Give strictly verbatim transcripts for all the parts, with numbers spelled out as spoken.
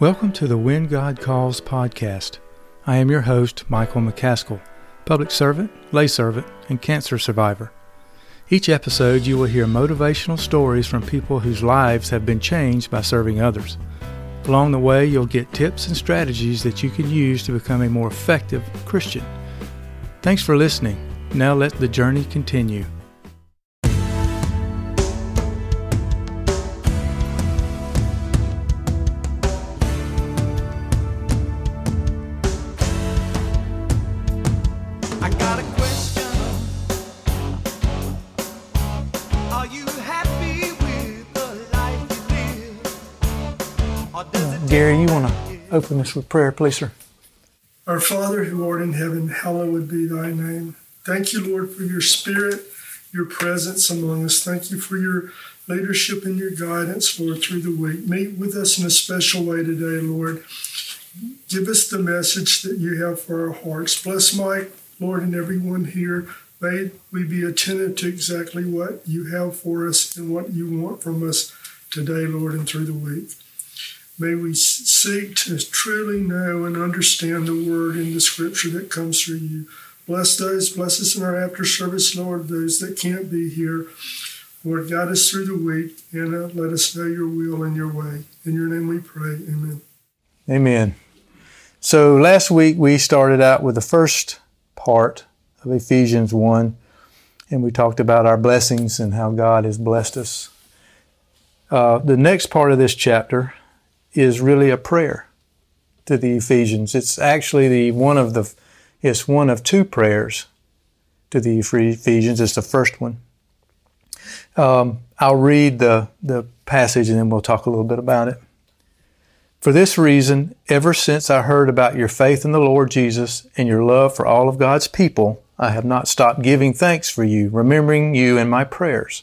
Welcome to the When God Calls podcast. I am your host, Michael McCaskill, public servant, lay servant, and cancer survivor. Each episode, you will hear motivational stories from people whose lives have been changed by serving others. Along the way, you'll get tips and strategies that you can use to become a more effective Christian. Thanks for listening. Now let the journey continue. Gary, you want to open this with prayer, please, sir? Our Father, who art in heaven, hallowed be thy name. Thank you, Lord, for your spirit, your presence among us. Thank you for your leadership and your guidance, Lord, through the week. Meet with us in a special way today, Lord. Give us the message that you have for our hearts. Bless Mike, Lord, and everyone here. May we be attentive to exactly what you have for us and what you want from us today, Lord, and through the week. May we seek to truly know and understand the word in the scripture that comes through you. Bless those, bless us in our after service, Lord, those that can't be here. Lord, guide us through the week and uh, let us know your will and your way. In your name we pray, amen. Amen. So last week we started out with the first part of Ephesians one, and we talked about our blessings and how God has blessed us. Uh, the next part of this chapter is really a prayer to the Ephesians. It's actually the one of the, it's one of two prayers to the Ephesians. It's the first one. Um, I'll read the, the passage and then we'll talk a little bit about it. For this reason, ever since I heard about your faith in the Lord Jesus and your love for all of God's people, I have not stopped giving thanks for you, remembering you in my prayers.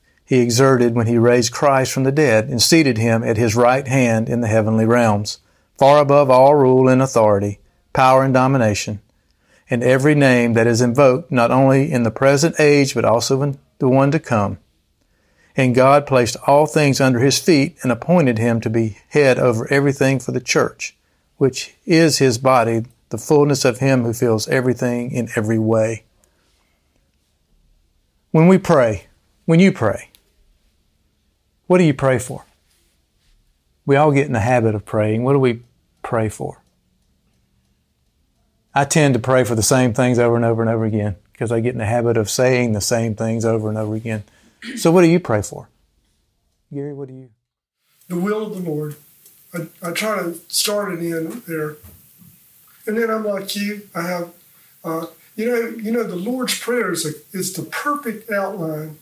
He exerted when He raised Christ from the dead and seated Him at His right hand in the heavenly realms, far above all rule and authority, power and domination, and every name that is invoked not only in the present age but also in the one to come. And God placed all things under His feet and appointed Him to be head over everything for the church, which is His body, the fullness of Him who fills everything in every way. When we pray, when you pray, what do you pray for? We all get in the habit of praying. What do we pray for? I tend to pray for the same things over and over and over again because I get in the habit of saying the same things over and over again. So what do you pray for? Gary, what do you? The will of the Lord. I, I try to start it in there. And then I'm like you. I have, uh, you know, you know, the Lord's Prayer is, a, is the perfect outline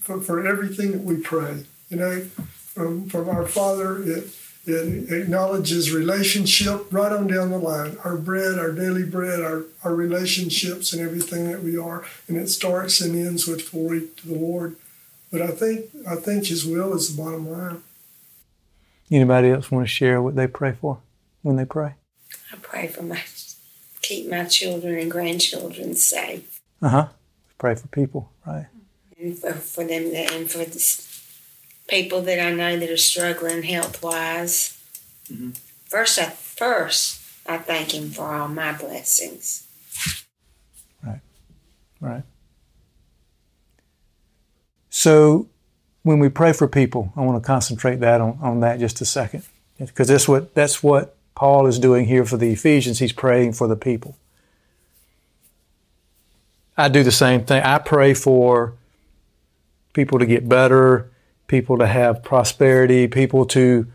for, for everything that we pray. You know, from, from our Father, it, it acknowledges relationship right on down the line. Our bread, our daily bread, our, our relationships and everything that we are. And it starts and ends with glory to the Lord. But I think I think His will is the bottom line. Anybody else want to share what they pray for when they pray? I pray for my, keep my children and grandchildren safe. Uh-huh. Pray for people, right? And for, for them to, and for this people that I know that are struggling health-wise. Mm-hmm. First, I, first, I thank Him for all my blessings. Right, right. So when we pray for people, I want to concentrate that on, on that just a second, because that's what that's what Paul is doing here for the Ephesians. He's praying for the people. I do the same thing. I pray for people to get better, people to have prosperity, people to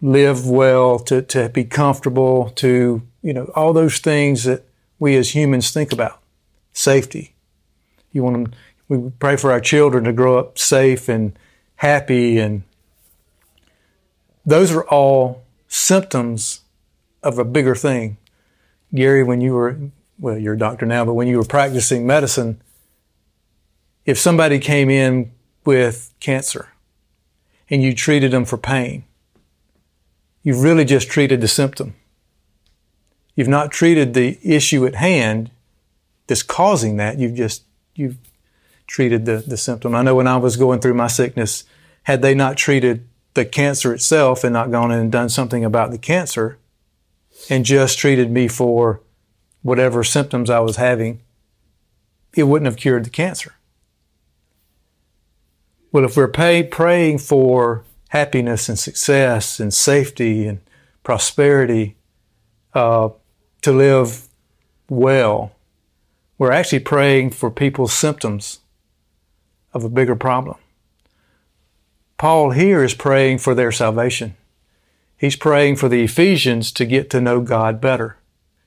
live well, to, to be comfortable, to, you know, all those things that we as humans think about. Safety. You want them, we pray for our children to grow up safe and happy, and those are all symptoms of a bigger thing. Gary, when you were, well, you're a doctor now, but when you were practicing medicine, if somebody came in with cancer and you treated them for pain, you've really just treated the symptom. You've not treated the issue at hand that's causing that. You've just, you've treated the, the symptom. I know when I was going through my sickness, had they not treated the cancer itself and not gone in and done something about the cancer and just treated me for whatever symptoms I was having, it wouldn't have cured the cancer. Well, if we're pay, praying for happiness and success and safety and prosperity, uh, to live well, we're actually praying for people's symptoms of a bigger problem. Paul here is praying for their salvation. He's praying for the Ephesians to get to know God better,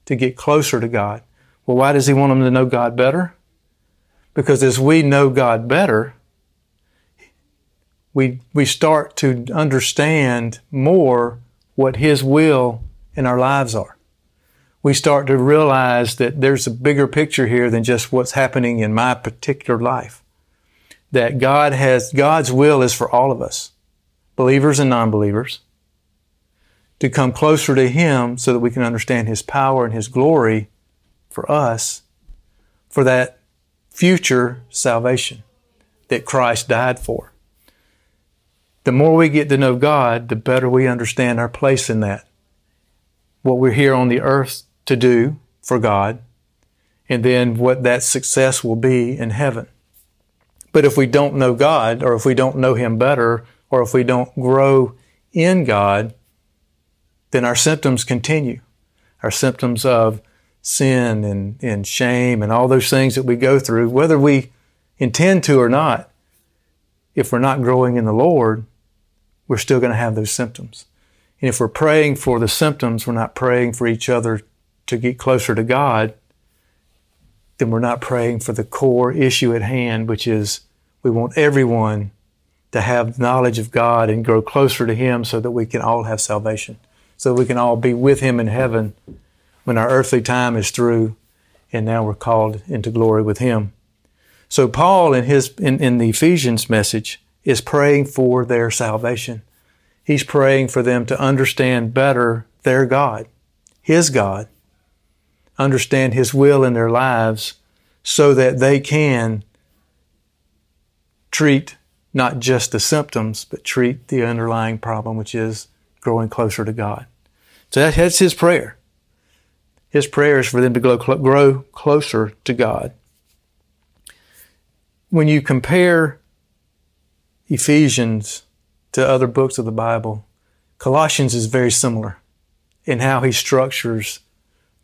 to get closer to God. Well, why does he want them to know God better? Because as we know God better, we we start to understand more what His will in our lives are. We start to realize that there's a bigger picture here than just what's happening in my particular life. That God has, God's will is for all of us, believers and non-believers, to come closer to Him so that we can understand His power and His glory for us, for that future salvation that Christ died for. The more we get to know God, the better we understand our place in that, what we're here on the earth to do for God, and then what that success will be in heaven. But if we don't know God, or if we don't know Him better, or if we don't grow in God, then our symptoms continue. Our symptoms of sin and, and shame and all those things that we go through, whether we intend to or not, if we're not growing in the Lord, we're still going to have those symptoms. And if we're praying for the symptoms, we're not praying for each other to get closer to God, then we're not praying for the core issue at hand, which is we want everyone to have knowledge of God and grow closer to Him so that we can all have salvation, so that we can all be with Him in heaven when our earthly time is through and now we're called into glory with Him. So Paul in his in, in the Ephesians message is praying for their salvation. He's praying for them to understand better their God, His God, understand His will in their lives so that they can treat not just the symptoms, but treat the underlying problem, which is growing closer to God. So that, that's his prayer. His prayer is for them to grow, grow closer to God. When you compare Ephesians to other books of the Bible, Colossians is very similar in how he structures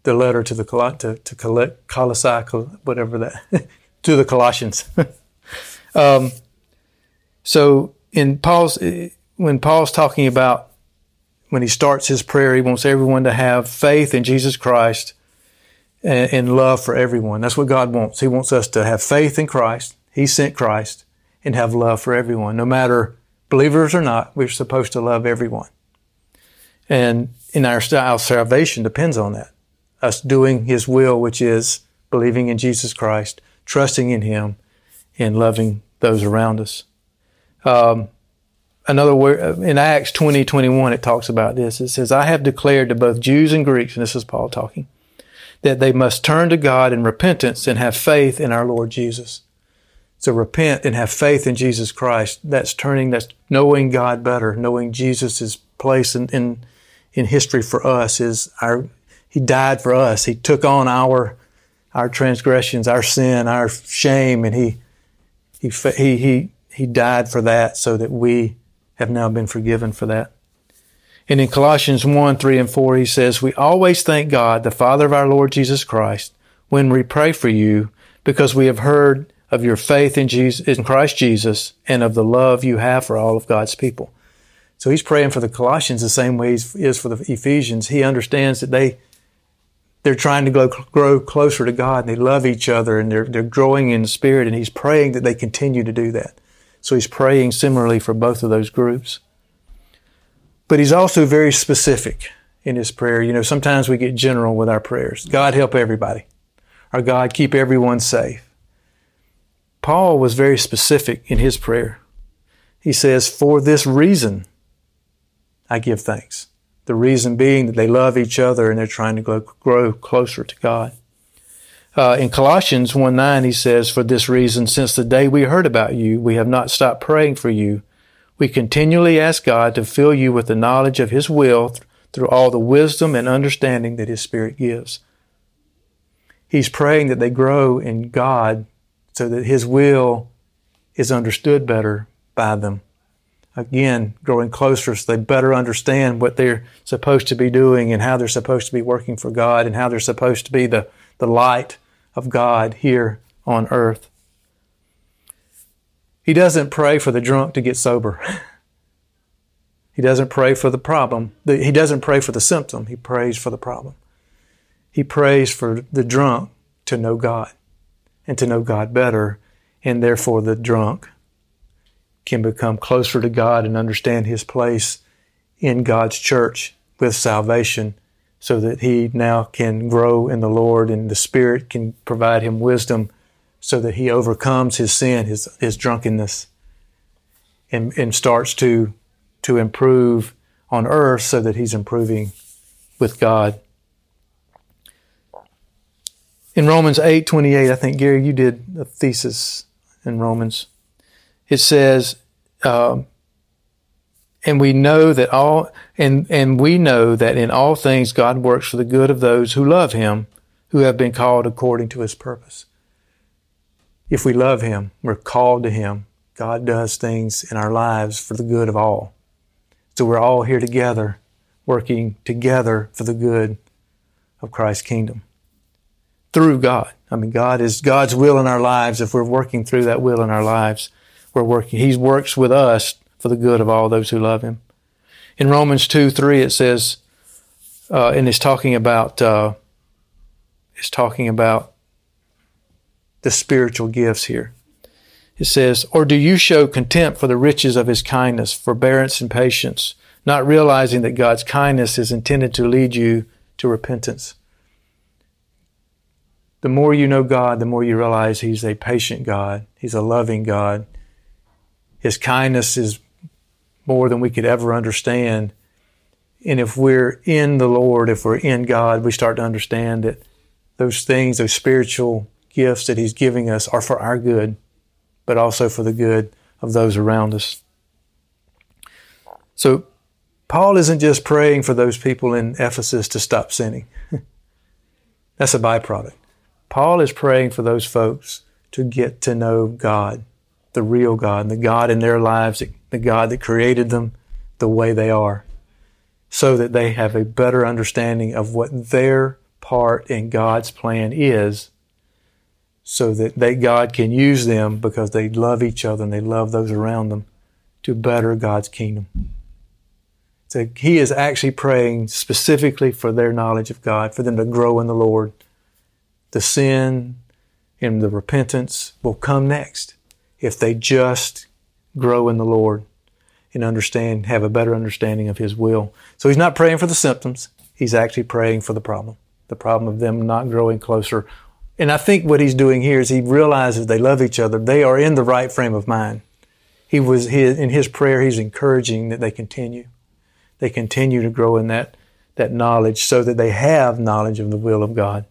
the letter to the to, to collect, Colossae, whatever that, to the Colossians. um, so in Paul's, when Paul's talking about, when he starts his prayer, he wants everyone to have faith in Jesus Christ and, and love for everyone. That's what God wants. He wants us to have faith in Christ. He sent Christ and have love for everyone. No matter believers or not, we're supposed to love everyone. And in our, our salvation depends on that. Us doing His will, which is believing in Jesus Christ, trusting in Him, and loving those around us. Um, another word, in Acts twenty twenty-one, it talks about this. It says, "I have declared to both Jews and Greeks," and this is Paul talking, "that they must turn to God in repentance and have faith in our Lord Jesus." So repent and have faith in Jesus Christ. That's turning, that's knowing God better, knowing Jesus' place in, in, in history for us is our. He died for us. He took on our our transgressions, our sin, our shame, and he he he he he died for that so that we have now been forgiven for that. And in Colossians one, three, and four, he says, "We always thank God, the Father of our Lord Jesus Christ, when we pray for you, because we have heard of your faith in Jesus, in Christ Jesus, and of the love you have for all of God's people." So he's praying for the Colossians the same way he is for the Ephesians. He understands that they They're trying to grow, grow closer to God, and they love each other, and they're, they're growing in the Spirit, and he's praying that they continue to do that. So he's praying similarly for both of those groups. But he's also very specific in his prayer. You know, sometimes we get general with our prayers. God help everybody. Or God keep everyone safe. Paul was very specific in his prayer. He says, for this reason, I give thanks. The reason being that they love each other and they're trying to grow, grow closer to God. Uh, in Colossians one nine, he says, for this reason, since the day we heard about you, we have not stopped praying for you. We continually ask God to fill you with the knowledge of His will th- through all the wisdom and understanding that His Spirit gives. He's praying that they grow in God so that His will is understood better by them. Again, growing closer so they better understand what they're supposed to be doing and how they're supposed to be working for God and how they're supposed to be the, the light of God here on earth. He doesn't pray for the drunk to get sober. He doesn't pray for the problem. He doesn't pray for the symptom. He prays for the problem. He prays for the drunk to know God and to know God better, and therefore the drunk can become closer to God and understand his place in God's church with salvation so that he now can grow in the Lord and the Spirit can provide him wisdom so that he overcomes his sin, his, his drunkenness, and, and starts to, to improve on earth so that he's improving with God. In Romans eight twenty-eight, I think, Gary, you did a thesis in Romans. It says, um, and we know that all, and, and we know that in all things God works for the good of those who love Him, who have been called according to His purpose. If we love Him, we're called to Him. God does things in our lives for the good of all. So we're all here together, working together for the good of Christ's kingdom. Through God. I mean, God is God's will in our lives. If we're working through that will in our lives, We're working. He works with us for the good of all those who love Him. In Romans two three, it says, uh, and it's talking about uh, it's talking about the spiritual gifts here. It says, or do you show contempt for the riches of His kindness, forbearance and patience, not realizing that God's kindness is intended to lead you to repentance? The more you know God, the more you realize He's a patient God. He's a loving God. His kindness is more than we could ever understand. And if we're in the Lord, if we're in God, we start to understand that those things, those spiritual gifts that He's giving us are for our good, but also for the good of those around us. So Paul isn't just praying for those people in Ephesus to stop sinning. That's a byproduct. Paul is praying for those folks to get to know God, the real God, the God in their lives, the God that created them the way they are, so that they have a better understanding of what their part in God's plan is, so that they, God can use them because they love each other and they love those around them to better God's kingdom. So he is actually praying specifically for their knowledge of God, for them to grow in the Lord. The sin and the repentance will come next, if they just grow in the Lord and understand, have a better understanding of His will. So he's not praying for the symptoms. He's actually praying for the problem, the problem of them not growing closer. And I think what he's doing here is he realizes they love each other. They are in the right frame of mind. He was his, in his prayer, he's encouraging that they continue. They continue to grow in that, that knowledge so that they have knowledge of the will of God.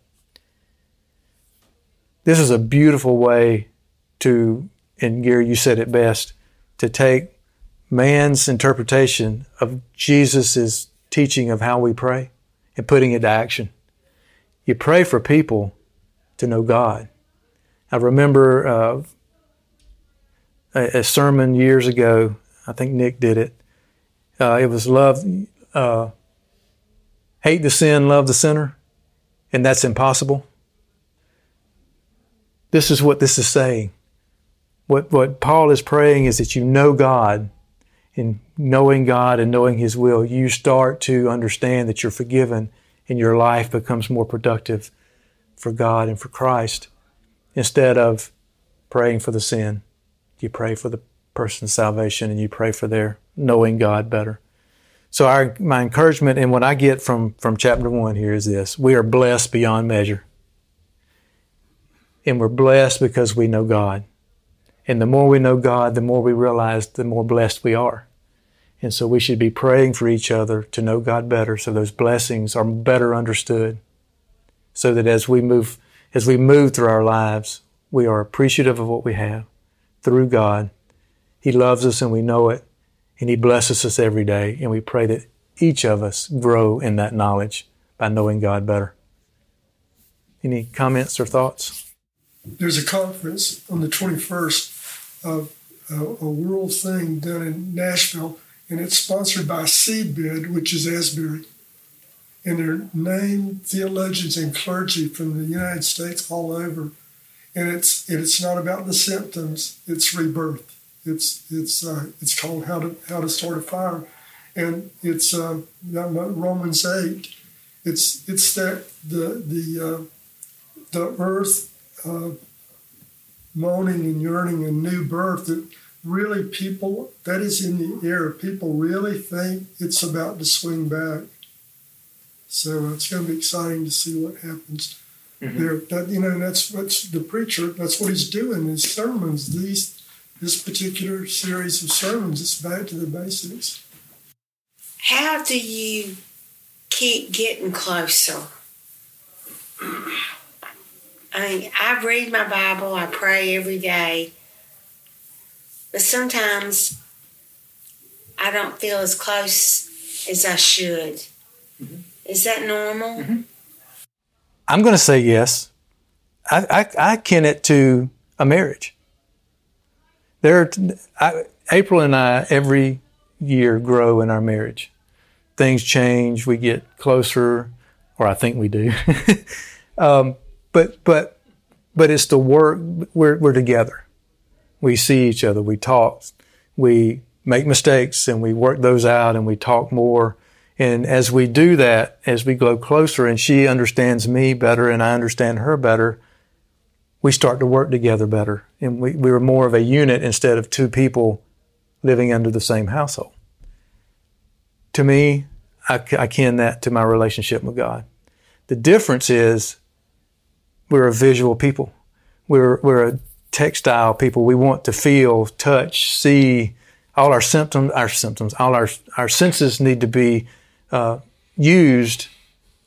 This is a beautiful way to, and Gary, you said it best, to take man's interpretation of Jesus' teaching of how we pray and putting it to action. You pray for people to know God. I remember uh, a, a sermon years ago, I think Nick did it. Uh, it was love, uh, hate the sin, love the sinner, and that's impossible. This is what this is saying. What what Paul is praying is that you know God, and knowing God and knowing His will, you start to understand that you're forgiven and your life becomes more productive for God and for Christ. Instead of praying for the sin, you pray for the person's salvation and you pray for their knowing God better. So our, my encouragement and what I get from, from chapter one here is this. We are blessed beyond measure. And we're blessed because we know God. And the more we know God, the more we realize the more blessed we are. And so we should be praying for each other to know God better so those blessings are better understood. So that as we move, as we move through our lives, we are appreciative of what we have through God. He loves us and we know it. And He blesses us every day. And we pray that each of us grow in that knowledge by knowing God better. Any comments or thoughts? There's a conference on the twenty-first of a world thing done in Nashville. And it's sponsored by Seedbed, which is Asbury. And they're named theologians and clergy from the United States all over. And it's and it's not about the symptoms, it's rebirth. It's it's uh, it's called how to how to start a fire, and it's uh, Romans eight. It's it's that the the uh, the earth uh, moaning and yearning and new birth that really people that is in the air. People really think it's about to swing back. So it's going to be exciting to see what happens mm-hmm. there. That you know that's that's the preacher. That's what he's doing. His sermons these. This particular series of sermons is back to the basics. How do you keep getting closer? I mean, I read my Bible, I pray every day, but sometimes I don't feel as close as I should. Mm-hmm. Is that normal? Mm-hmm. I'm going to say yes. I, I, I ken it to a marriage. There, I, April and I every year grow in our marriage. Things change, we get closer, or I think we do. um, but but but it's the work. We're we're together. We see each other. We talk. We make mistakes, and we work those out, and we talk more. And as we do that, as we grow closer, and she understands me better, and I understand her better. We start to work together better. And we, we were more of a unit instead of two people living under the same household. To me, I, I ken that to my relationship with God. The difference is we're a visual people. We're, we're a textile people. We want to feel, touch, see. All our symptoms, our symptoms, all our, our senses need to be uh, used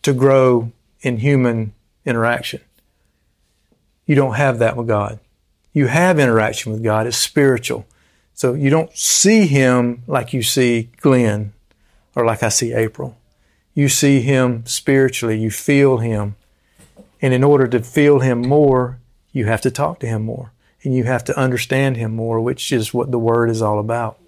to grow in human interaction. You don't have that with God. You have interaction with God. It's spiritual. So you don't see Him like you see Glenn or like I see April. You see Him spiritually. You feel Him. And in order to feel Him more, you have to talk to Him more. And you have to understand Him more, which is what the Word is all about.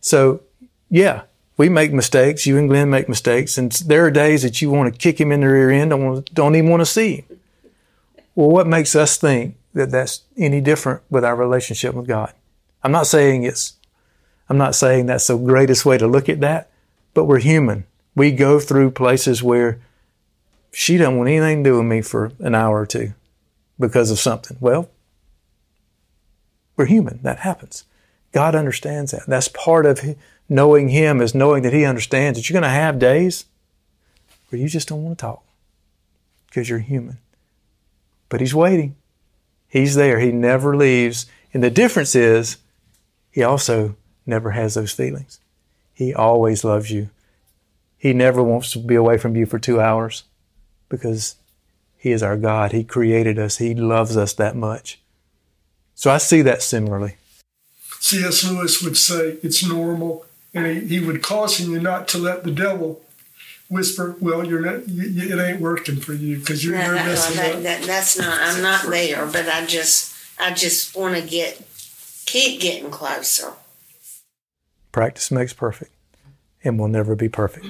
So, yeah, we make mistakes. You and Glenn make mistakes. And there are days that you want to kick Him in the rear end, don't, want, don't even want to see Him. Well, what makes us think that that's any different with our relationship with God? I'm not saying it's, I'm not saying that's the greatest way to look at that, but we're human. We go through places where she doesn't want anything to do with me for an hour or two because of something. Well, we're human. That happens. God understands that. That's part of knowing Him is knowing that He understands that you're going to have days where you just don't want to talk because you're human. But He's waiting. He's there. He never leaves. And the difference is He also never has those feelings. He always loves you. He never wants to be away from you for two hours because He is our God. He created us. He loves us that much. So I see that similarly. C S Lewis would say it's normal, and he, he would caution you not to let the devil whisper, well, you're not. You, you, it ain't working for you because you're no, no, messing no, that, up. That, that's not. I'm not there, but I just, I just want to get, keep getting closer. Practice makes perfect, and we'll never be perfect.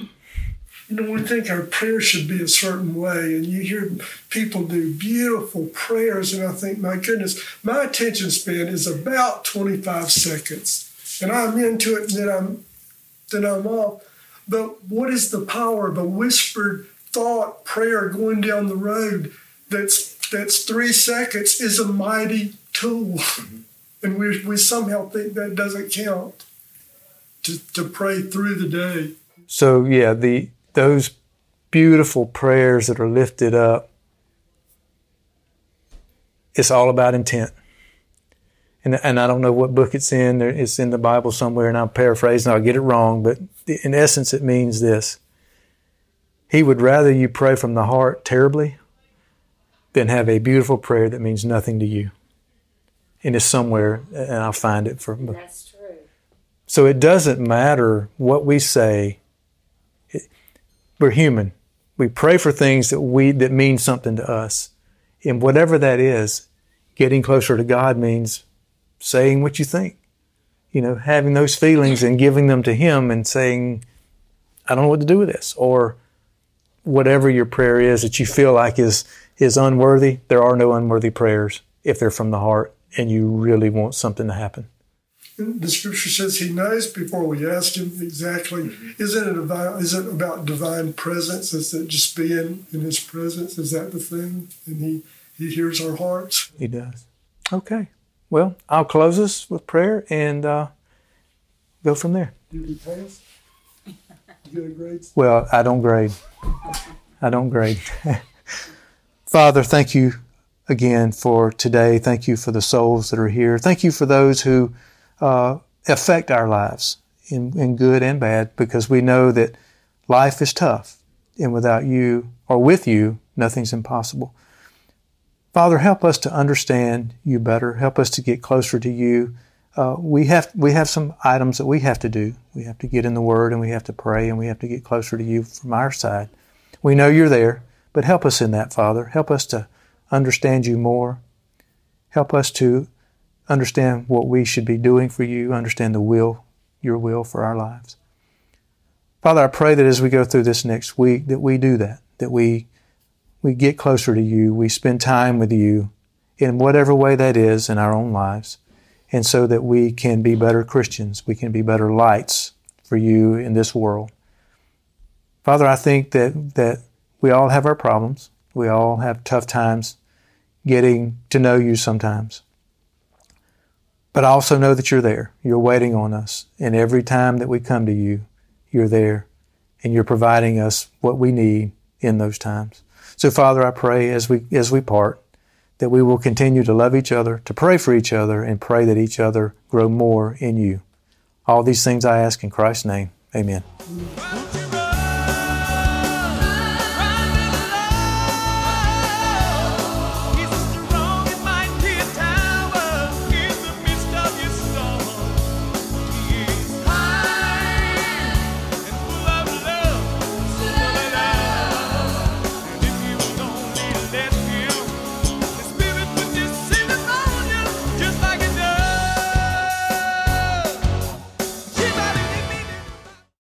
You know, we think our prayer should be a certain way, and you hear people do beautiful prayers, and I think, my goodness, my attention span is about twenty-five seconds, and I'm into it, and then I'm, then I'm off. But what is the power of a whispered thought, prayer going down the road that's that's three seconds is a mighty tool. Mm-hmm. And we we somehow think that doesn't count to, to pray through the day. So yeah, the those beautiful prayers that are lifted up, it's all about intent. And and I don't know what book it's in. It's in the Bible somewhere, and I'm paraphrasing. I'll get it wrong, but in essence, it means this. He would rather you pray from the heart terribly than have a beautiful prayer that means nothing to you. And it's somewhere, and I'll find it. For, That's true. So it doesn't matter what we say. It, we're human. We pray for things that we that mean something to us. And whatever that is, getting closer to God means saying what you think. You know, having those feelings and giving them to Him and saying, I don't know what to do with this. Or whatever your prayer is that you feel like is is unworthy, there are no unworthy prayers if they're from the heart and you really want something to happen. The Scripture says He knows before we ask Him exactly. Isn't it about, is it about divine presence? Is it just being in His presence? Is that the thing? And He, he hears our hearts. He does. Okay. Well, I'll close us with prayer and uh, go from there. Did we pass? You get a grade? Well, I don't grade. I don't grade. Father, thank you again for today. Thank you for the souls that are here. Thank you for those who uh, affect our lives in, in good and bad, because we know that life is tough, and without you or with you, nothing's impossible. Father, help us to understand you better. Help us to get closer to you. Uh, we have we have some items that we have to do. We have to get in the Word, and we have to pray, and we have to get closer to you from our side. We know you're there, but help us in that, Father. Help us to understand you more. Help us to understand what we should be doing for you, understand the will, your will for our lives. Father, I pray that as we go through this next week, that we do that, that we we get closer to you, we spend time with you in whatever way that is in our own lives, and so that we can be better Christians, we can be better lights for you in this world. Father, I think that, that we all have our problems. We all have tough times getting to know you sometimes. But I also know that you're there. You're waiting on us. And every time that we come to you, you're there. And you're providing us what we need in those times. So, Father, I pray as we as we part that we will continue to love each other, to pray for each other, and pray that each other grow more in you. All these things I ask in Christ's name. Amen.